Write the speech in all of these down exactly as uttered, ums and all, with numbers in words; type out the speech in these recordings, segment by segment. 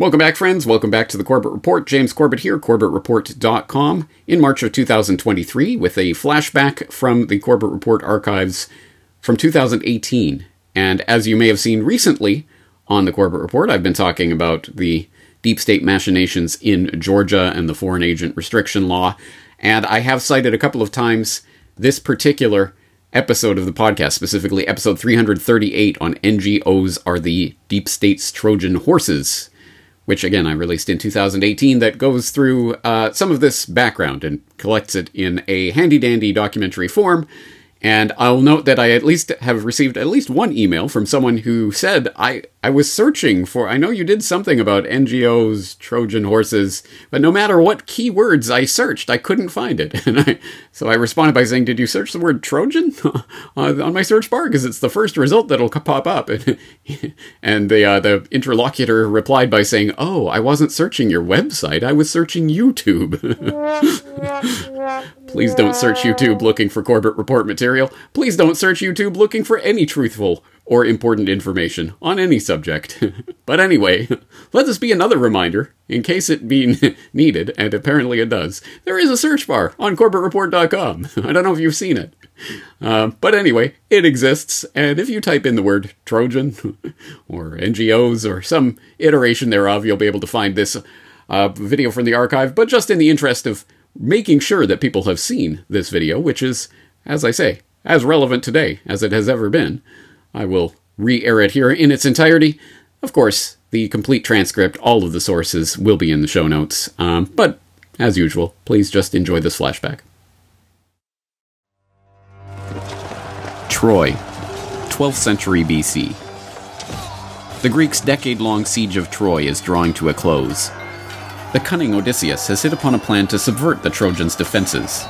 Welcome back, friends. Welcome back to The Corbett Report. James Corbett here, Corbett Report dot com, in March of two thousand twenty-three, with a flashback from the Corbett Report archives from two thousand eighteen. And as you may have seen recently on The Corbett Report, I've been talking about the deep state machinations in Georgia and the foreign agent restriction law. And I have cited a couple of times this particular episode of the podcast, specifically episode three hundred thirty-eight on N G Os are the deep state's Trojan horses, which again I released in two thousand eighteen, that goes through uh, some of this background and collects it in a handy-dandy documentary form. And I'll note that I at least have received at least one email from someone who said, I, I was searching for, I know you did something about N G Os, Trojan horses, but no matter what keywords I searched, I couldn't find it. And I, so I responded by saying, did you search the word Trojan on my search bar? Because it's the first result that'll pop up. And, and the, uh, the interlocutor replied by saying, oh, I wasn't searching your website, I was searching YouTube. Please don't search YouTube looking for Corbett Report material. Please don't search YouTube looking for any truthful or important information on any subject. But anyway, let this be another reminder, in case it be needed, and apparently it does. There is a search bar on Corbett Report dot com. I don't know if you've seen it. Uh, but anyway, it exists, and if you type in the word Trojan, or N G Os, or some iteration thereof, you'll be able to find this uh, video from the archive. But just in the interest of making sure that people have seen this video, which is, as I say, as relevant today as it has ever been, I will re-air it here in its entirety. Of course, the complete transcript, all of the sources, will be in the show notes. Um, but, as usual, please just enjoy this flashback. Troy, twelfth century B C. The Greeks' decade-long siege of Troy is drawing to a close. The cunning Odysseus has hit upon a plan to subvert the Trojans' defenses.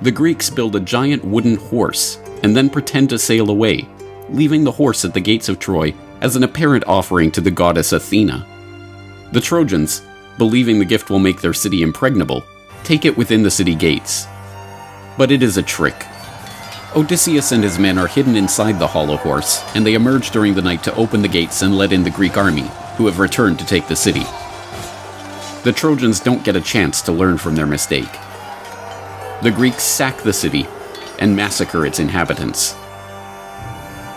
The Greeks build a giant wooden horse, and then pretend to sail away, leaving the horse at the gates of Troy as an apparent offering to the goddess Athena. The Trojans, believing the gift will make their city impregnable, take it within the city gates. But it is a trick. Odysseus and his men are hidden inside the hollow horse, and they emerge during the night to open the gates and let in the Greek army, who have returned to take the city. The Trojans don't get a chance to learn from their mistake. The Greeks sack the city and massacre its inhabitants.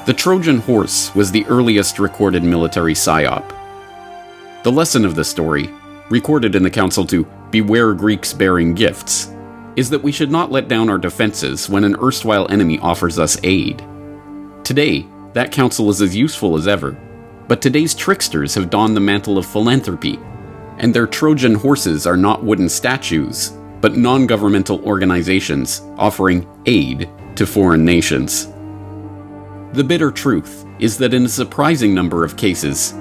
The Trojan horse was the earliest recorded military psyop. The lesson of the story, recorded in the council to Beware Greeks Bearing Gifts, is that we should not let down our defenses when an erstwhile enemy offers us aid. Today, that council is as useful as ever, but today's tricksters have donned the mantle of philanthropy, and their Trojan horses are not wooden statues, but non-governmental organizations offering aid to foreign nations. The bitter truth is that in a surprising number of cases,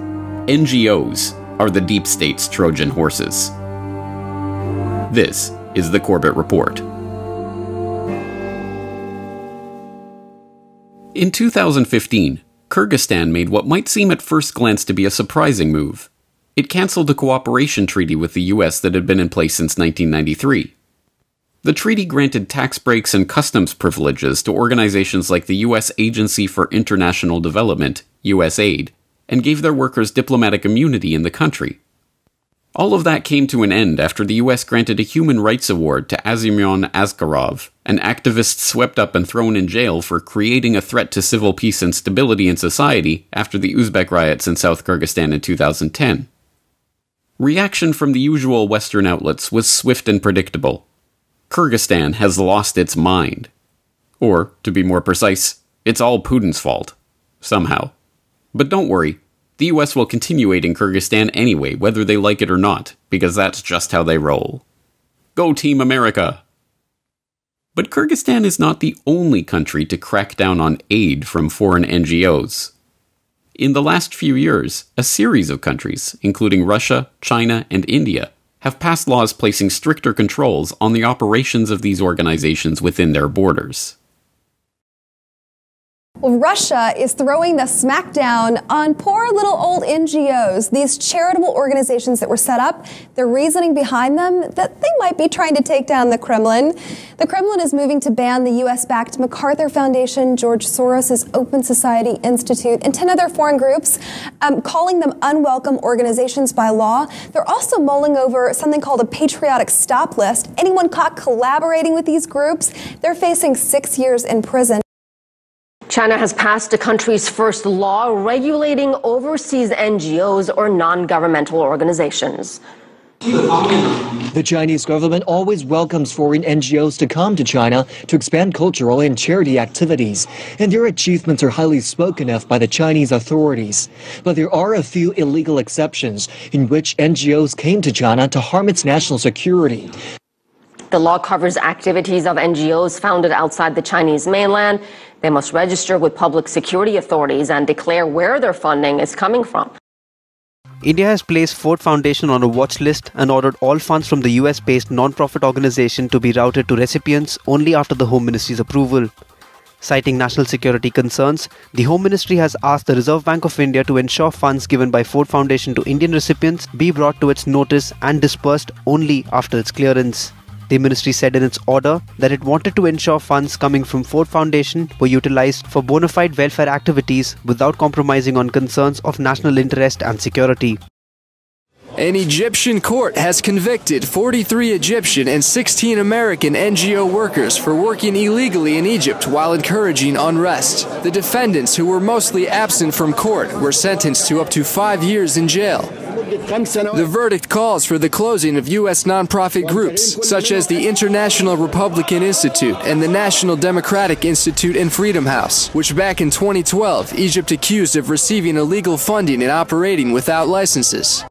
N G Os are the deep state's Trojan horses. This is the Corbett Report. In two thousand fifteen, Kyrgyzstan made what might seem at first glance to be a surprising move. It cancelled a cooperation treaty with the U S that had been in place since nineteen ninety-three. The treaty granted tax breaks and customs privileges to organizations like the U S Agency for International Development, USAID, and gave their workers diplomatic immunity in the country. All of that came to an end after the U S granted a human rights award to Azimjon Askarov, an activist swept up and thrown in jail for creating a threat to civil peace and stability in society after the Uzbek riots in South Kyrgyzstan in two thousand ten. Reaction from the usual Western outlets was swift and predictable. Kyrgyzstan has lost its mind. Or, to be more precise, it's all Putin's fault. Somehow. But don't worry, the U S will continue aiding Kyrgyzstan anyway, whether they like it or not, because that's just how they roll. Go Team America! But Kyrgyzstan is not the only country to crack down on aid from foreign N G Os. In the last few years, a series of countries, including Russia, China, and India, have passed laws placing stricter controls on the operations of these organizations within their borders. Russia is throwing the smackdown on poor little old N G Os, these charitable organizations that were set up, the reasoning behind them that they might be trying to take down the Kremlin. The Kremlin is moving to ban the U S-backed MacArthur Foundation, George Soros' Open Society Institute, and ten other foreign groups, um, calling them unwelcome organizations by law. They're also mulling over something called a patriotic stop list. Anyone caught collaborating with these groups, they're facing six years in prison. China has passed the country's first law regulating overseas N G Os or non-governmental organizations. The Chinese government always welcomes foreign N G Os to come to China to expand cultural and charity activities, and their achievements are highly spoken of by the Chinese authorities. But there are a few illegal exceptions in which N G Os came to China to harm its national security. The law covers activities of N G Os founded outside the Chinese mainland. They must register with public security authorities and declare where their funding is coming from. India has placed Ford Foundation on a watch list and ordered all funds from the U S-based non-profit organization to be routed to recipients only after the Home Ministry's approval. Citing national security concerns, the Home Ministry has asked the Reserve Bank of India to ensure funds given by Ford Foundation to Indian recipients be brought to its notice and dispersed only after its clearance. The ministry said in its order that it wanted to ensure funds coming from Ford Foundation were utilized for bona fide welfare activities without compromising on concerns of national interest and security. An Egyptian court has convicted forty-three Egyptian and sixteen American N G O workers for working illegally in Egypt while encouraging unrest. The defendants, who were mostly absent from court, were sentenced to up to five years in jail. The verdict calls for the closing of U S nonprofit groups, such as the International Republican Institute and the National Democratic Institute and Freedom House, which back in twenty twelve, Egypt accused of receiving illegal funding and operating without licenses.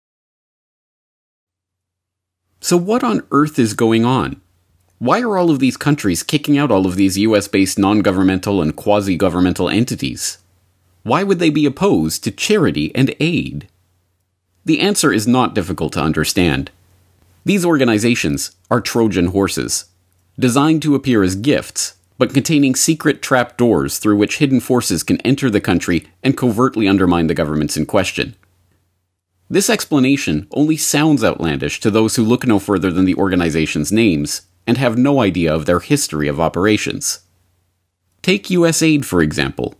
So what on earth is going on? Why are all of these countries kicking out all of these U S-based non-governmental and quasi-governmental entities? Why would they be opposed to charity and aid? The answer is not difficult to understand. These organizations are Trojan horses, designed to appear as gifts, but containing secret trapdoors through which hidden forces can enter the country and covertly undermine the governments in question. This explanation only sounds outlandish to those who look no further than the organization's names and have no idea of their history of operations. Take USAID, for example.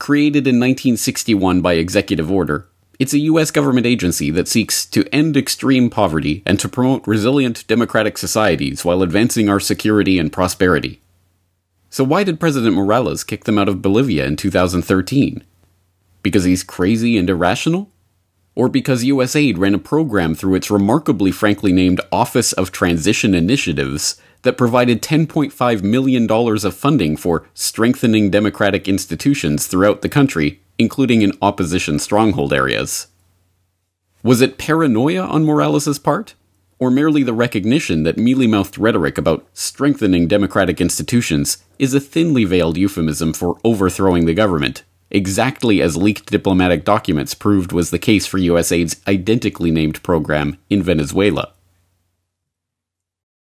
Created in nineteen sixty-one by executive order, it's a U S government agency that seeks to end extreme poverty and to promote resilient democratic societies while advancing our security and prosperity. So why did President Morales kick them out of Bolivia in two thousand thirteen? Because he's crazy and irrational? Or because USAID ran a program through its remarkably frankly named Office of Transition Initiatives that provided ten point five million dollars of funding for strengthening democratic institutions throughout the country, including in opposition stronghold areas? Was it paranoia on Morales' part? Or merely the recognition that mealy-mouthed rhetoric about strengthening democratic institutions is a thinly veiled euphemism for overthrowing the government, exactly as leaked diplomatic documents proved was the case for USAID's identically named program in Venezuela?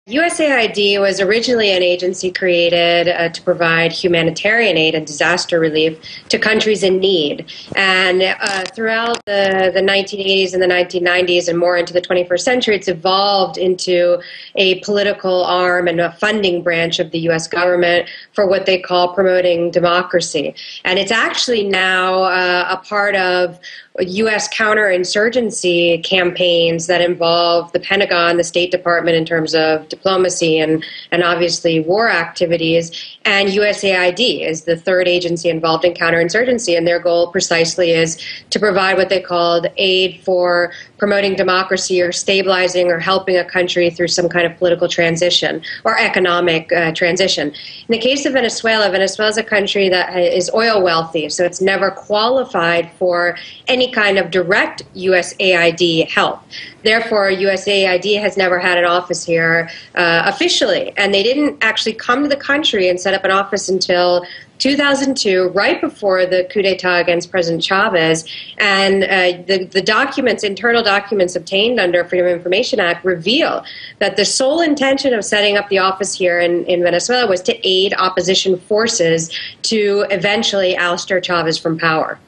USAID was originally an agency created uh, to provide humanitarian aid and disaster relief to countries in need. And uh, throughout the, the nineteen eighties and the nineteen nineties and more into the twenty-first century, it's evolved into a political arm and a funding branch of the U S government for what they call promoting democracy. And it's actually now uh, a part of U S counterinsurgency campaigns that involve the Pentagon, the State Department in terms of diplomacy and, and obviously war activities, and USAID is the third agency involved in counterinsurgency, and their goal precisely is to provide what they called aid for promoting democracy or stabilizing or helping a country through some kind of political transition or economic uh, transition. In the case of Venezuela, Venezuela is a country that is oil wealthy, so it's never qualified for any any kind of direct U S A I D help. Therefore, U S A I D has never had an office here uh, officially, and they didn't actually come to the country and set up an office until two thousand two, right before the coup d'etat against President Chavez. And uh, the, the documents, internal documents obtained under Freedom of Information Act reveal that the sole intention of setting up the office here in, in Venezuela was to aid opposition forces to eventually ouster Chavez from power.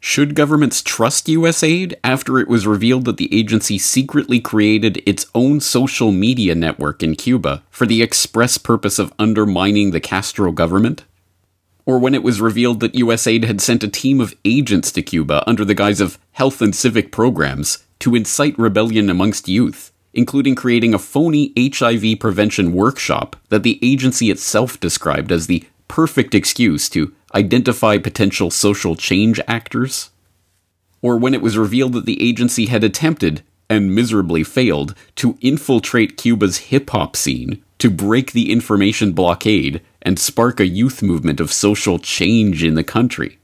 Should governments trust USAID after it was revealed that the agency secretly created its own social media network in Cuba for the express purpose of undermining the Castro government? Or when it was revealed that USAID had sent a team of agents to Cuba under the guise of health and civic programs to incite rebellion amongst youth, including creating a phony H I V prevention workshop that the agency itself described as the perfect excuse to identify potential social change actors? Or when it was revealed that the agency had attempted, and miserably failed, to infiltrate Cuba's hip-hop scene, to break the information blockade, and spark a youth movement of social change in the country?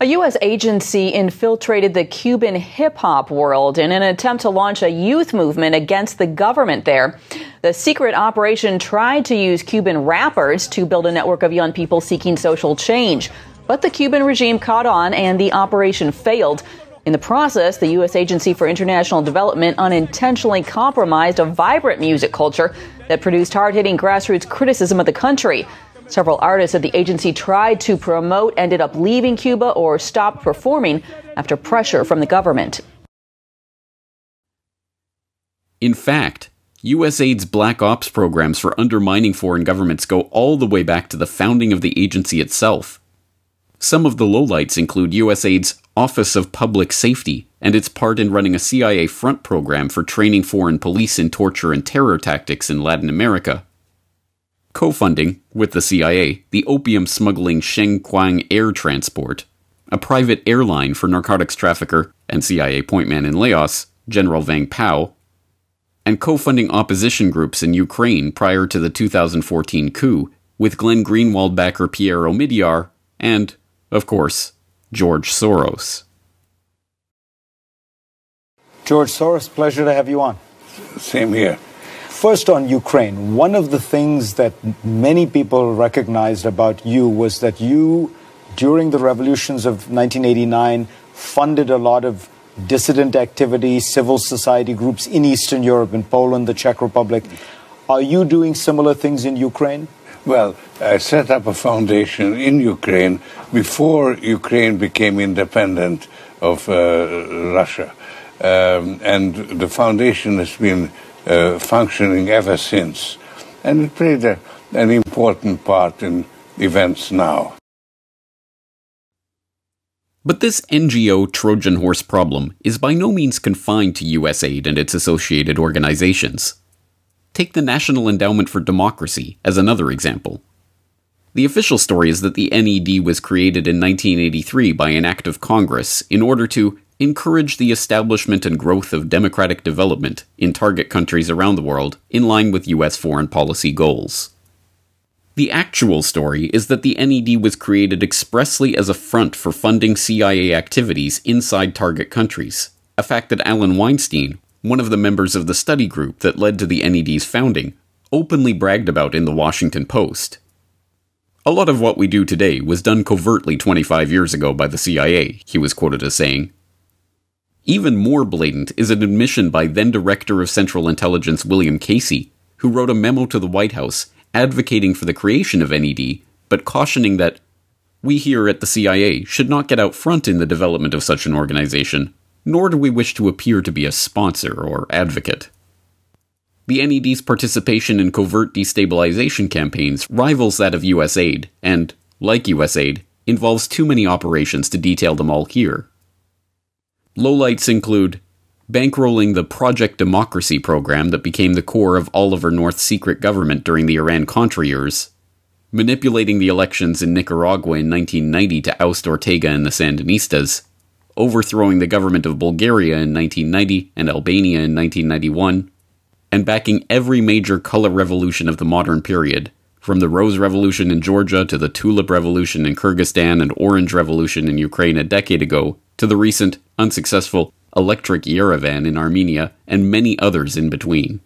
A U S agency infiltrated the Cuban hip-hop world in an attempt to launch a youth movement against the government there. The secret operation tried to use Cuban rappers to build a network of young people seeking social change. But the Cuban regime caught on, and the operation failed. In the process, the U S Agency for International Development unintentionally compromised a vibrant music culture that produced hard-hitting grassroots criticism of the country. Several artists that the agency tried to promote ended up leaving Cuba or stopped performing after pressure from the government. In fact, USAID's black ops programs for undermining foreign governments go all the way back to the founding of the agency itself. Some of the lowlights include USAID's Office of Public Safety and its part in running a C I A front program for training foreign police in torture and terror tactics in Latin America. Co-funding, with the C I A, the opium-smuggling Sheng Quang Air Transport, a private airline for narcotics trafficker and C I A point man in Laos, General Vang Pao, and co-funding opposition groups in Ukraine prior to the two thousand fourteen coup, with Glenn Greenwald backer Pierre Omidyar and, of course, George Soros. George Soros, pleasure to have you on. Same here. First on Ukraine, one of the things that many people recognized about you was that you, during the revolutions of nineteen eighty-nine, funded a lot of dissident activity, civil society groups in Eastern Europe, in Poland, the Czech Republic. Are you doing similar things in Ukraine? Well, I set up a foundation in Ukraine before Ukraine became independent of uh, Russia. Um, and the foundation has been Uh, functioning ever since, and it played a, an important part in events now. But this N G O Trojan horse problem is by no means confined to USAID and its associated organizations. Take the National Endowment for Democracy as another example. The official story is that the N E D was created in nineteen eighty-three by an act of Congress in order to encourage the establishment and growth of democratic development in target countries around the world in line with U S foreign policy goals. The actual story is that the N E D was created expressly as a front for funding C I A activities inside target countries, a fact that Alan Weinstein, one of the members of the study group that led to the N E D's founding, openly bragged about in the Washington Post. "A lot of what we do today was done covertly twenty-five years ago by the C I A, he was quoted as saying. Even more blatant is an admission by then-Director of Central Intelligence William Casey, who wrote a memo to the White House advocating for the creation of N E D, but cautioning that we here at the C I A should not get out front in the development of such an organization, nor do we wish to appear to be a sponsor or advocate. The N E D's participation in covert destabilization campaigns rivals that of USAID, and, like USAID, involves too many operations to detail them all here. Lowlights include bankrolling the Project Democracy program that became the core of Oliver North's secret government during the Iran-Contra years, manipulating the elections in Nicaragua in nineteen ninety to oust Ortega and the Sandinistas, overthrowing the government of Bulgaria in nineteen ninety and Albania in nineteen ninety-one, and backing every major color revolution of the modern period, From the Rose Revolution in Georgia to the Tulip Revolution in Kyrgyzstan and Orange Revolution in Ukraine a decade ago, to the recent, unsuccessful, Electric Yerevan in Armenia, and many others in between.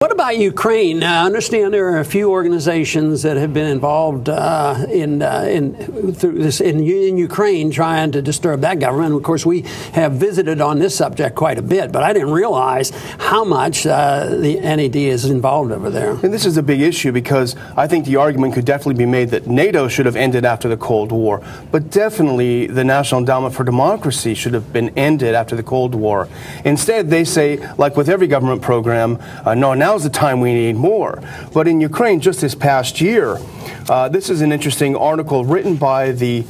What about Ukraine? I understand there are a few organizations that have been involved uh, in uh, in through this in, in Ukraine trying to disturb that government. Of course, we have visited on this subject quite a bit, but I didn't realize how much uh, the N E D is involved over there. And this is a big issue because I think the argument could definitely be made that NATO should have ended after the Cold War, but definitely the National Endowment for Democracy should have been ended after the Cold War. Instead, they say, like with every government program, uh, no, now now's the time we need more. But in Ukraine, just this past year, uh, this is an interesting article written by the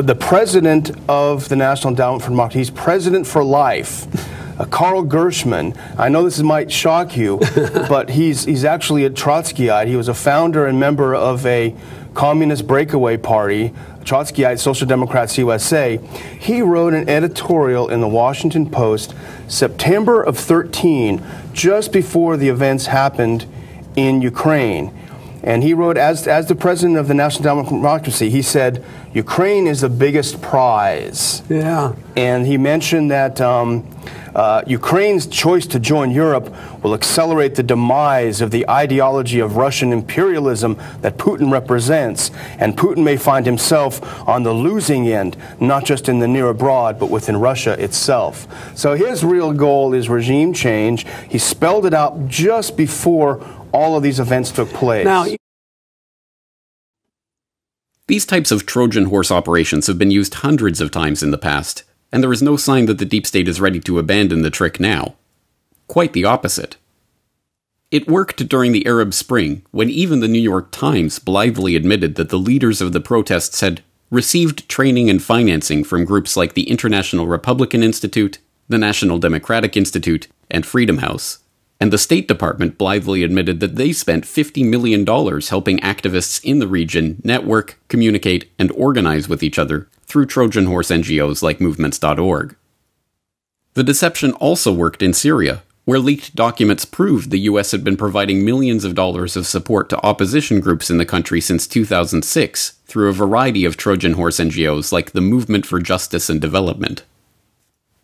the president of the National Endowment for Democracy. He's president for life, uh, Carl Gershman. I know this might shock you, but he's he's actually a Trotskyite. He was a founder and member of a communist breakaway party, Trotskyite Social Democrats U S A. He wrote an editorial in the Washington Post September of thirteen, just before the events happened in Ukraine. And he wrote, as as the president of the National Endowment for Democracy, he said, Ukraine is the biggest prize. Yeah. And he mentioned that um, uh, Ukraine's choice to join Europe will accelerate the demise of the ideology of Russian imperialism that Putin represents. And Putin may find himself on the losing end, not just in the near abroad, but within Russia itself. So his real goal is regime change. He spelled it out just before all of these events took place. Now, these types of Trojan horse operations have been used hundreds of times in the past, and there is no sign that the deep state is ready to abandon the trick now. Quite the opposite. It worked during the Arab Spring, when even the New York Times blithely admitted that the leaders of the protests had received training and financing from groups like the International Republican Institute, the National Democratic Institute, and Freedom House. And the State Department blithely admitted that they spent fifty million dollars helping activists in the region network, communicate, and organize with each other through Trojan horse N G Os like movements dot org. The deception also worked in Syria, where leaked documents proved the U S had been providing millions of dollars of support to opposition groups in the country since two thousand six through a variety of Trojan horse N G Os like the Movement for Justice and Development.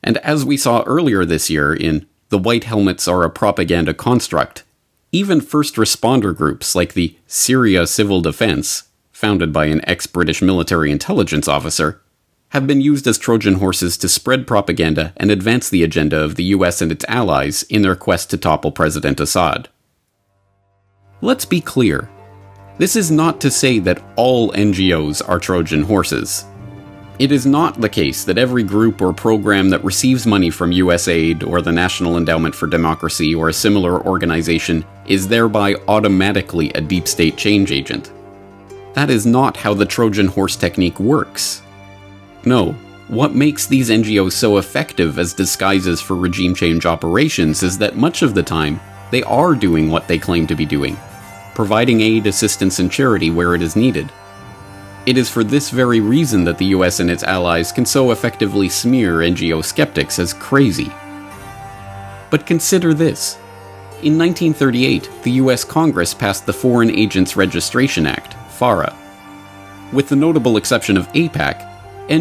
And as we saw earlier this year in The White Helmets Are a Propaganda Construct, even first responder groups like the Syria Civil Defense, founded by an ex-British military intelligence officer, have been used as Trojan horses to spread propaganda and advance the agenda of the U S and its allies in their quest to topple President Assad. Let's be clear. This is not to say that all N G Os are Trojan horses. It is not the case that every group or program that receives money from USAID or the National Endowment for Democracy or a similar organization is thereby automatically a deep state change agent. That is not how the Trojan horse technique works. No, what makes these N G Os so effective as disguises for regime change operations is that much of the time, they are doing what they claim to be doing, providing aid, assistance, and charity where it is needed. It is for this very reason that the U S and its allies can so effectively smear N G O skeptics as crazy. But consider this. In nineteen thirty-eight, the U S Congress passed the Foreign Agents Registration Act, FARA. With the notable exception of AIPAC,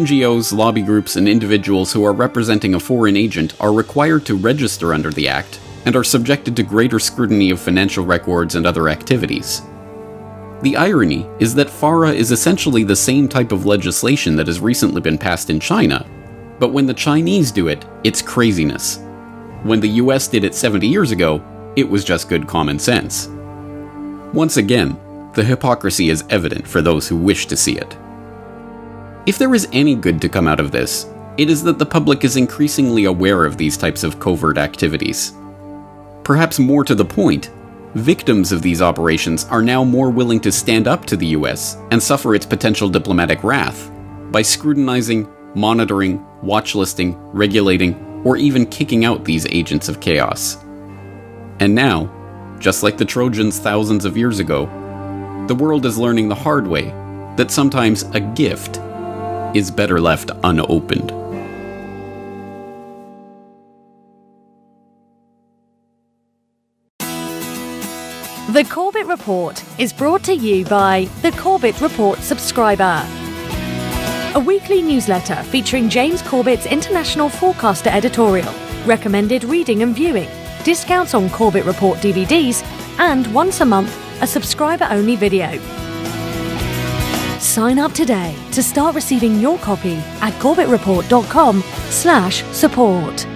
N G Os, lobby groups, and individuals who are representing a foreign agent are required to register under the Act and are subjected to greater scrutiny of financial records and other activities. The irony is that FARA is essentially the same type of legislation that has recently been passed in China, but when the Chinese do it, it's craziness. When the U S did it seventy years ago, it was just good common sense. Once again, the hypocrisy is evident for those who wish to see it. If there is any good to come out of this, it is that the public is increasingly aware of these types of covert activities. Perhaps more to the point, victims of these operations are now more willing to stand up to the U S and suffer its potential diplomatic wrath by scrutinizing, monitoring, watchlisting, regulating, or even kicking out these agents of chaos. And now, just like the Trojans thousands of years ago, the world is learning the hard way that sometimes a gift is better left unopened. The Corbett Report is brought to you by The Corbett Report subscriber, a weekly newsletter featuring James Corbett's International Forecaster editorial, recommended reading and viewing, discounts on Corbett Report D V Ds, and once a month, a subscriber-only video. Sign up today to start receiving your copy at Corbett Report dot com slash support.